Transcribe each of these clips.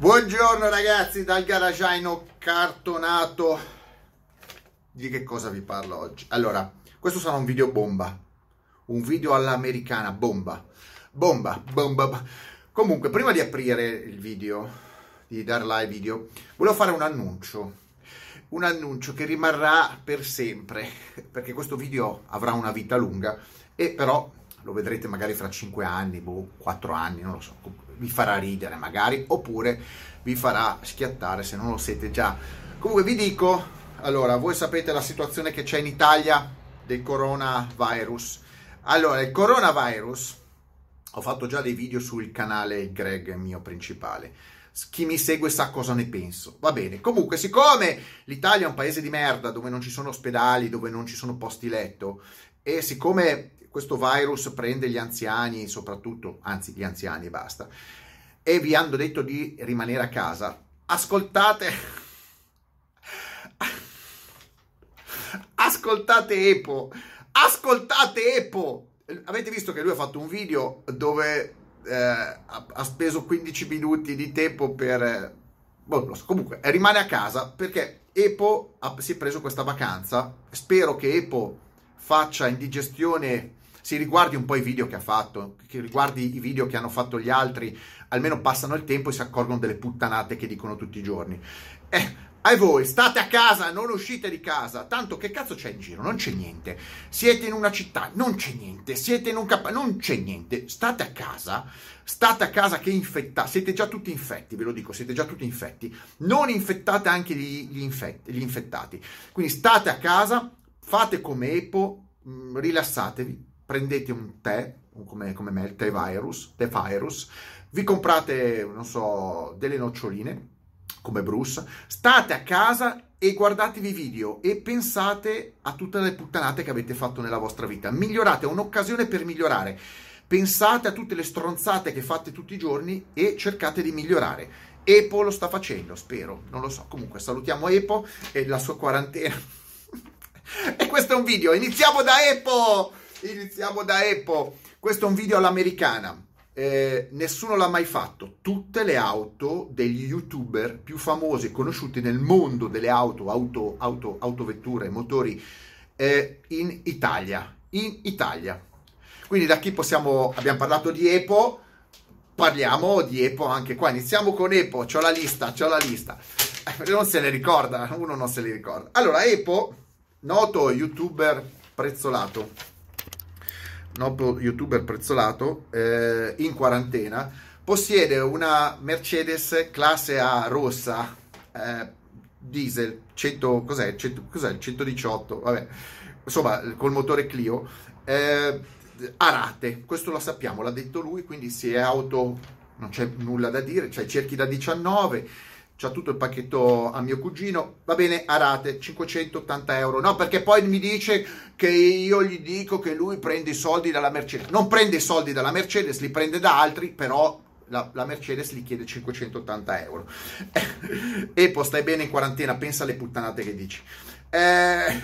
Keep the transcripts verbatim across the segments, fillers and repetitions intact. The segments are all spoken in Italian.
Buongiorno ragazzi dal garageino cartonato. Di che cosa vi parlo oggi? Allora, questo sarà un video bomba, un video all'americana, bomba, bomba, bomba. Comunque, prima di aprire il video, di darla ai video, volevo fare un annuncio, un annuncio che rimarrà per sempre, perché questo video avrà una vita lunga e però lo vedrete magari fra cinque anni, boh, quattro anni, non lo so, vi farà ridere magari, oppure vi farà schiattare se non lo siete già. Comunque vi dico, allora, voi sapete la situazione che c'è in Italia del coronavirus. Allora, il coronavirus, ho fatto già dei video sul canale Greg, mio principale, chi mi segue sa cosa ne penso, va bene. Comunque, siccome l'Italia è un paese di merda, dove non ci sono ospedali, dove non ci sono posti letto, e siccome questo virus prende gli anziani soprattutto, anzi gli anziani e basta, e vi hanno detto di rimanere a casa, ascoltate ascoltate Epo, ascoltate Epo. Avete visto che lui ha fatto un video dove eh, ha, ha speso quindici minuti di tempo per eh, boh, so. Comunque rimane a casa perché Epo ha, si è preso questa vacanza. Spero che Epo faccia indigestione, si riguardi un po' i video che ha fatto, che riguardi i video che hanno fatto gli altri, almeno passano il tempo e si accorgono delle puttanate che dicono tutti i giorni. Eh, e voi, state a casa, non uscite di casa, tanto che cazzo c'è in giro? Non c'è niente. Siete in una città, non c'è niente, siete in un cap... non c'è niente, state a casa, state a casa che infettate, siete già tutti infetti, ve lo dico, siete già tutti infetti, non infettate anche gli, gli, infetti, gli infettati, quindi state a casa. Fate come Epo, rilassatevi, prendete un tè, come, come me, il tè virus, tè virus, vi comprate, non so, delle noccioline, come Bruce, state a casa e guardatevi video e pensate a tutte le puttanate che avete fatto nella vostra vita. Migliorate, è un'occasione per migliorare. Pensate a tutte le stronzate che fate tutti i giorni e cercate di migliorare. Epo lo sta facendo, spero, non lo so. Comunque salutiamo Epo e la sua quarantena. E questo è un video, iniziamo da Epo, iniziamo da Epo, questo è un video all'americana, eh, nessuno l'ha mai fatto, tutte le auto degli youtuber più famosi e conosciuti nel mondo delle auto, auto, auto, autovetture, motori, eh, in Italia, in Italia, quindi da chi possiamo, abbiamo parlato di Epo, parliamo di Epo anche qua, iniziamo con Epo, c'ho la lista, c'ho la lista, non se ne ricorda, uno non se ne ricorda, allora Epo... Noto youtuber prezzolato, noto youtuber prezzolato eh, in quarantena, possiede una Mercedes classe A rossa, eh, diesel, cento, cos'è, cento, cos'è, centodiciotto, vabbè, insomma col motore Clio, eh, a rate, questo lo sappiamo, l'ha detto lui, quindi si è auto, non c'è nulla da dire, c'è i cerchi da diciannove, c'ha tutto il pacchetto a mio cugino, va bene, a rate, cinquecentottanta euro. No, perché poi mi dice che io gli dico che lui prende i soldi dalla Mercedes. Non prende i soldi dalla Mercedes, li prende da altri, però la, la Mercedes gli chiede cinquecentottanta euro. Epo, stai bene in quarantena, pensa alle puttanate che dici. Eh,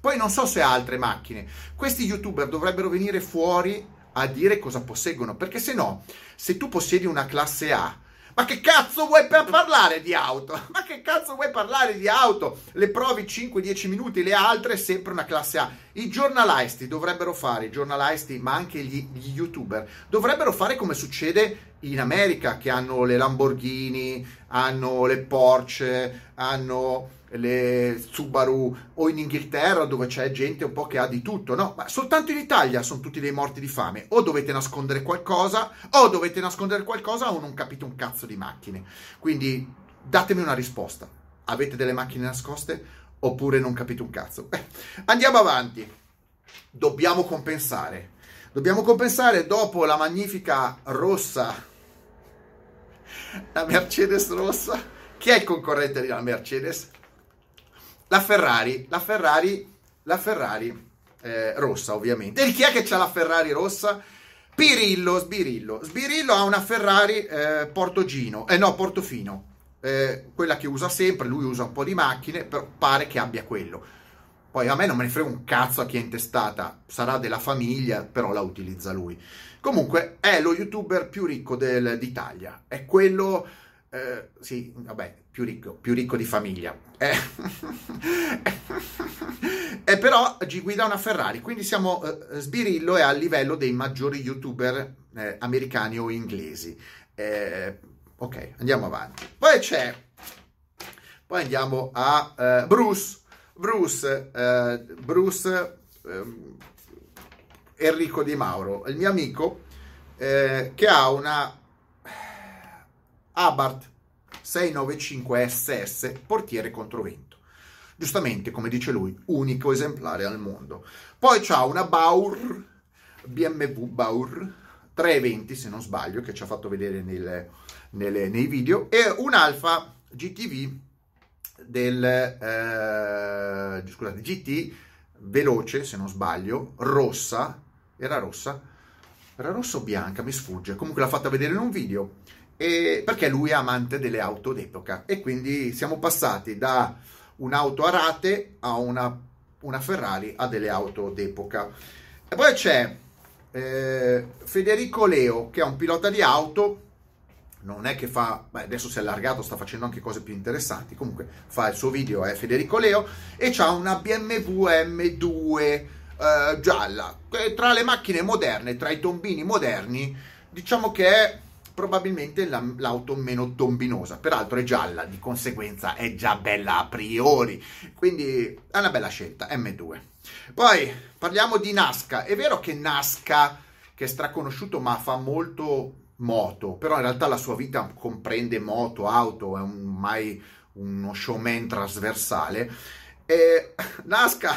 poi non so se ha altre macchine. Questi youtuber dovrebbero venire fuori a dire cosa posseggono, perché se no, se tu possiedi una classe A, ma che cazzo vuoi per parlare di auto? Ma che cazzo vuoi parlare di auto? Le provi cinque dieci minuti, le altre è sempre una classe A. I giornalisti dovrebbero fare, i giornalisti ma anche gli, gli youtuber, dovrebbero fare come succede in America, che hanno le Lamborghini, hanno le Porsche, hanno le Subaru, o in Inghilterra dove c'è gente un po' che ha di tutto, no? Ma soltanto in Italia sono tutti dei morti di fame, o dovete nascondere qualcosa o dovete nascondere qualcosa o non capite un cazzo di macchine, quindi datemi una risposta, avete delle macchine nascoste oppure non capite un cazzo? Beh, andiamo avanti, dobbiamo compensare, dobbiamo compensare dopo la magnifica rossa, la Mercedes rossa, chi è il concorrente della Mercedes? La Ferrari, la Ferrari, la Ferrari eh, rossa ovviamente. E chi è che c'ha la Ferrari rossa? Pirillo, Sbirillo. Sbirillo ha una Ferrari eh, Portogino, eh no, Portofino, eh, quella che usa sempre, lui usa un po' di macchine, però pare che abbia quello. Poi a me non me ne frega un cazzo a chi è intestata, sarà della famiglia, però la utilizza lui. Comunque è lo youtuber più ricco del, d'Italia, è quello... Eh, sì, vabbè, più ricco, più ricco di famiglia. Eh. E però ci guida una Ferrari, quindi siamo eh, Sbirillo è al livello dei maggiori youtuber eh, americani o inglesi. Eh, ok, andiamo avanti. Poi c'è, poi andiamo a eh, Bruce, Bruce, eh, Bruce eh, Enrico Di Mauro, il mio amico eh, che ha una Abarth sei novantacinque S S portiere controvento, giustamente come dice lui, unico esemplare al mondo. Poi c'ha una Baur, B M W Baur trecentoventi se non sbaglio, che ci ha fatto vedere nel, nelle, nei video, e un Alfa G T V del eh, scusate, G T veloce se non sbaglio, rossa, era rossa, era rossa o bianca, mi sfugge, comunque l'ha fatta vedere in un video. E perché lui è amante delle auto d'epoca, e quindi siamo passati da un'auto a rate a una, una Ferrari a delle auto d'epoca. E poi c'è eh, Federico Leo, che è un pilota di auto, non è che fa, beh, adesso si è allargato, sta facendo anche cose più interessanti, comunque fa il suo video, è eh, Federico Leo, e c'ha una B M W M due eh, gialla, tra le macchine moderne, tra i tombini moderni, diciamo che è probabilmente l'auto meno tombinosa, peraltro è gialla, di conseguenza è già bella a priori, quindi è una bella scelta, M due. Poi parliamo di Nasca, è vero che Nasca, che è straconosciuto ma fa molto moto, però in realtà la sua vita comprende moto, auto, è un, mai uno showman trasversale, e Nasca...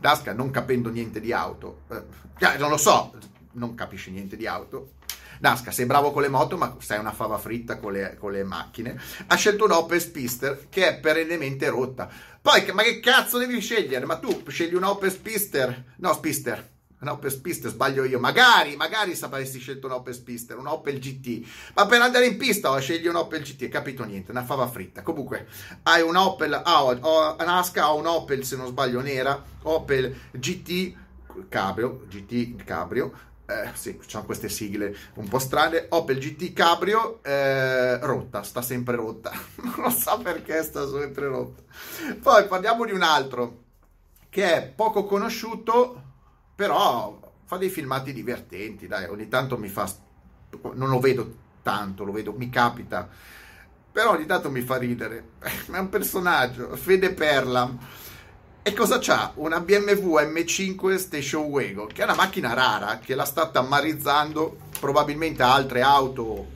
Nasca non capendo niente di auto, eh, non lo so... non capisce niente di auto. Nasca, sei bravo con le moto, ma sei una fava fritta con le, con le macchine. Ha scelto un'Opel Spister che è perennemente rotta. Poi, ma che cazzo devi scegliere? Ma tu scegli un'Opel Spister? No, Spister. Un'Opel Spister, sbaglio io. Magari, magari avresti scelto un'Opel Spister, un'Opel G T. Ma per andare in pista oh, scegli un'Opel G T, capito niente, una fava fritta. Comunque, hai un'Opel, oh, oh, Nasca ha un'Opel, se non sbaglio, nera, Opel G T Cabrio, G T Cabrio. Eh, sì, c'hanno queste sigle un po' strane. Opel G T Cabrio eh, rotta, sta sempre rotta. Non lo so perché sta sempre rotta. Poi parliamo di un altro che è poco conosciuto, però fa dei filmati divertenti, dai, ogni tanto mi fa, non lo vedo tanto, lo vedo, mi capita, però ogni tanto mi fa ridere. È un personaggio, Fede Perla. E cosa c'ha? Una B M W M cinque Station Wagon, che è una macchina rara, che la sta tammarizzando probabilmente a altre auto,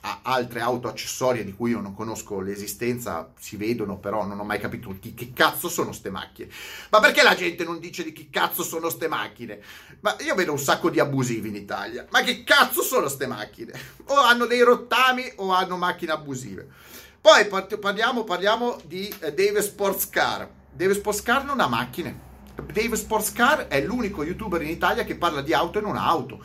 a altre auto accessorie di cui io non conosco l'esistenza, si vedono però non ho mai capito di che cazzo sono ste macchine. Ma perché la gente non dice di che cazzo sono ste macchine? Ma io vedo un sacco di abusivi in Italia, ma che cazzo sono ste macchine? O hanno dei rottami o hanno macchine abusive. Poi parliamo, parliamo di Dave Sports Car. Dave Sports Car non ha macchine. Dave Sports Car è l'unico youtuber in Italia che parla di auto e non ha auto.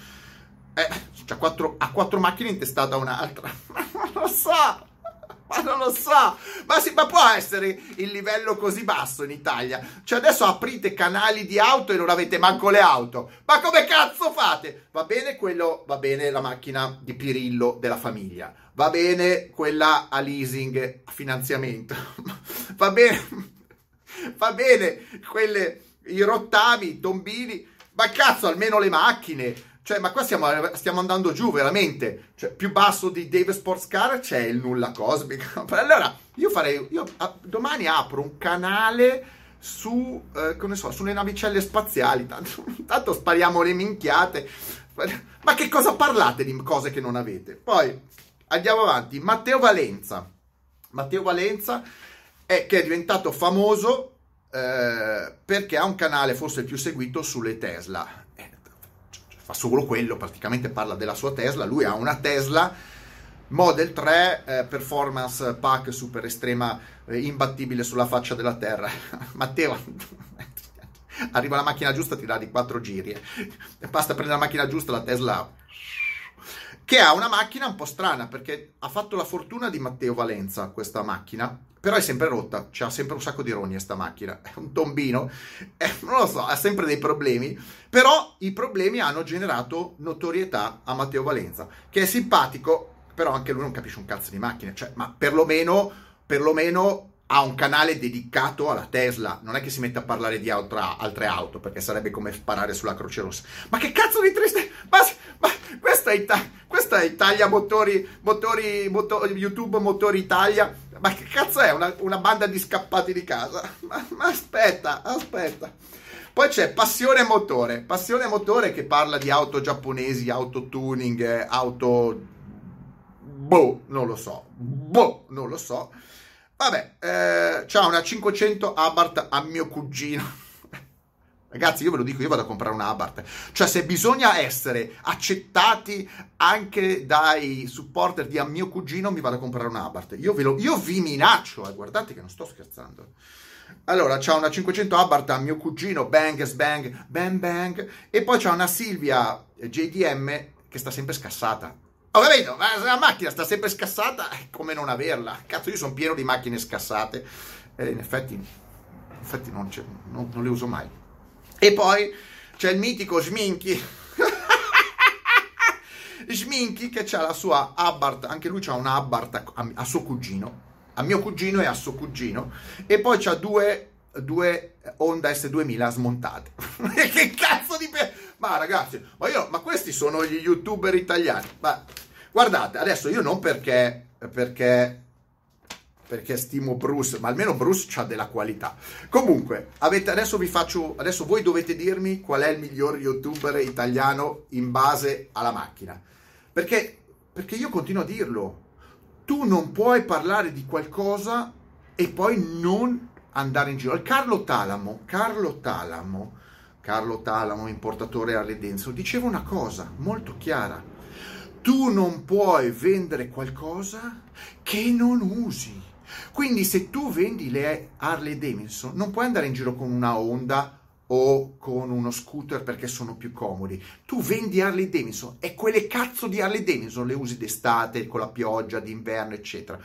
Eh, c'ha quattro, ha quattro macchine intestate a un'altra. Ma non lo so, ma non lo so. Ma, sì, ma può essere il livello così basso in Italia? Cioè adesso aprite canali di auto e non avete manco le auto. Ma come cazzo fate? Va bene quello, va bene la macchina di Pirillo della famiglia. Va bene quella a leasing, a finanziamento. Va bene... va bene quelle, i rottami, i tombini, ma cazzo almeno le macchine, cioè ma qua stiamo, stiamo andando giù veramente, cioè più basso di Dave Sports Car c'è il nulla cosmico. Allora io farei, io domani apro un canale su eh, come so, sulle navicelle spaziali, tanto, tanto spariamo le minchiate, ma che cosa parlate di cose che non avete. Poi andiamo avanti, Matteo Valenza Matteo Valenza è che è diventato famoso eh, perché ha un canale forse il più seguito sulle Tesla, eh, fa solo quello, praticamente parla della sua Tesla. Lui ha una Tesla Model tre eh, Performance Pack super estrema, eh, imbattibile sulla faccia della terra. Matteo, arriva la macchina giusta, ti dà di quattro giri, eh. Basta prendere la macchina giusta, la Tesla... che ha una macchina un po' strana, perché ha fatto la fortuna di Matteo Valenza questa macchina, però è sempre rotta, c'ha sempre un sacco di rogni sta macchina, è un tombino, è, non lo so, ha sempre dei problemi, però i problemi hanno generato notorietà a Matteo Valenza, che è simpatico, però anche lui non capisce un cazzo di macchine, cioè, ma perlomeno, perlomeno ha un canale dedicato alla Tesla, non è che si mette a parlare di altra, altre auto, perché sarebbe come sparare sulla Croce Rossa. Ma che cazzo di triste, ma, ma questa è Italia, questa è Italia motori, motori, motori, YouTube Motori Italia, ma che cazzo è, una, una banda di scappati di casa, ma, ma aspetta, aspetta. Poi c'è Passione Motore, Passione Motore che parla di auto giapponesi, auto tuning, auto... Boh, non lo so, boh, non lo so. Vabbè, eh, c'ha una cinquecento Abarth a mio cugino. Ragazzi, io ve lo dico, io vado a comprare una Abarth. Cioè, se bisogna essere accettati anche dai supporter di a mio cugino, mi vado a comprare una Abarth. Io, ve lo, io vi minaccio, eh, guardate che non sto scherzando. Allora, c'ha una cinquecento Abarth a mio cugino, bang, bang, bang, bang. E poi c'ha una Silvia J D M che sta sempre scassata. Ho capito, ma la macchina sta sempre scassata, come non averla? Cazzo, io sono pieno di macchine scassate e in effetti, in effetti non, non, non le uso mai. E poi c'è il mitico Schminchi. Schminchi che c'ha la sua Abarth, anche lui c'ha una Abarth a, a suo cugino, a mio cugino e a suo cugino. E poi c'ha due, due Honda S duemila smontate. Che cazzo di... Pe- ma ragazzi, ma, io, ma questi sono gli youtuber italiani, ma... Guardate, adesso io non perché, perché, perché stimo Bruce, ma almeno Bruce c'ha della qualità. Comunque, avete, adesso vi faccio, adesso voi dovete dirmi qual è il miglior youtuber italiano in base alla macchina. Perché, perché io continuo a dirlo, tu non puoi parlare di qualcosa e poi non andare in giro. Carlo Talamo, Carlo Talamo, Carlo Talamo, importatore a Redenzo, diceva una cosa molto chiara. Tu non puoi vendere qualcosa che non usi. Quindi se tu vendi le Harley Davidson, non puoi andare in giro con una Honda o con uno scooter perché sono più comodi. Tu vendi Harley Davidson e quelle cazzo di Harley Davidson le usi d'estate, con la pioggia, d'inverno, eccetera.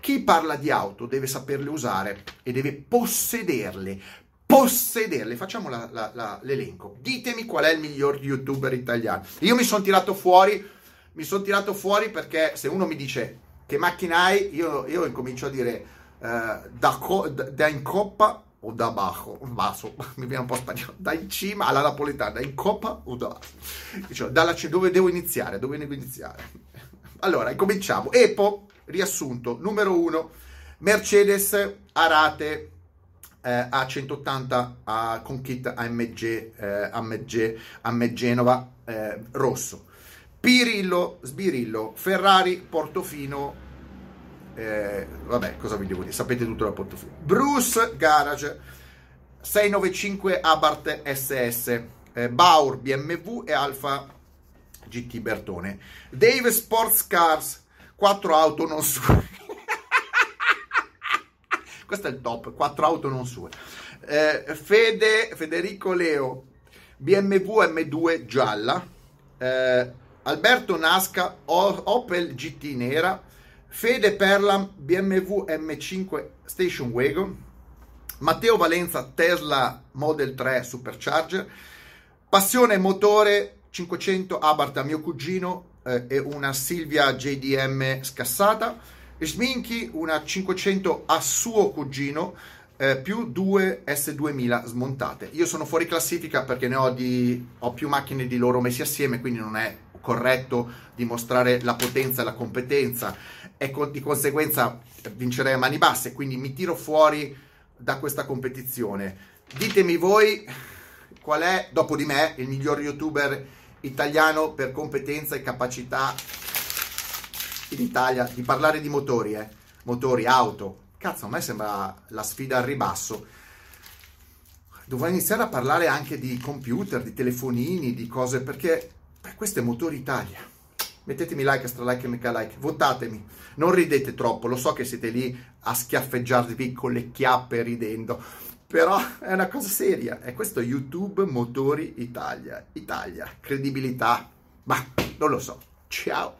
Chi parla di auto deve saperle usare e deve possederle. Possederle, facciamo la, la, la, l'elenco. Ditemi qual è il miglior youtuber italiano. Io mi sono tirato fuori... Mi sono tirato fuori perché se uno mi dice che macchina hai, io, io incomincio a dire eh, da, co, da, da in coppa o da bajo, basso, mi viene un po' spagnolo, da in cima alla napoletana, da in coppa o da basso. Cioè, dalla, dove devo iniziare? Dove devo iniziare? Allora, incominciamo. Epo, riassunto, numero uno, Mercedes Arate eh, A centottanta a, con kit A M G, eh, A M G, A M G Genova eh, rosso. Pirillo, Sbirillo, Ferrari, Portofino, eh, vabbè, cosa vi devo dire? Sapete tutto da Portofino. Bruce, Garage, sei novantacinque Abarth S S, eh, Baur, B M W e Alfa G T Bertone. Dave Sports Cars, quattro auto non sue. Questo è il top, quattro auto non sue. Eh, Fede, Federico Leo, B M W M due gialla, eh, Alberto Nasca, Opel G T nera, Fede Perla, B M W M cinque Station Wagon, Matteo Valenza, Tesla Model tre Supercharger, Passione Motore, cinquecento Abarth a mio cugino eh, e una Silvia J D M scassata, Schminchi, una cinquecento a suo cugino, Eh, più due S duemila smontate. Io sono fuori classifica perché ne ho, di, ho più macchine di loro messi assieme, quindi non è corretto dimostrare la potenza e la competenza e con, di conseguenza vincerei a mani basse, quindi mi tiro fuori da questa competizione. Ditemi voi qual è, dopo di me, il miglior youtuber italiano per competenza e capacità in Italia di parlare di motori, eh? Motori, auto. Cazzo, a me sembra la sfida al ribasso. Dovrei iniziare a parlare anche di computer, di telefonini, di cose, perché beh, questo è Motori Italia. Mettetemi like, stralike e mega like, votatemi. Non ridete troppo, lo so che siete lì a schiaffeggiarvi con le chiappe ridendo, però è una cosa seria. E questo è YouTube Motori Italia. Italia, credibilità, ma non lo so. Ciao.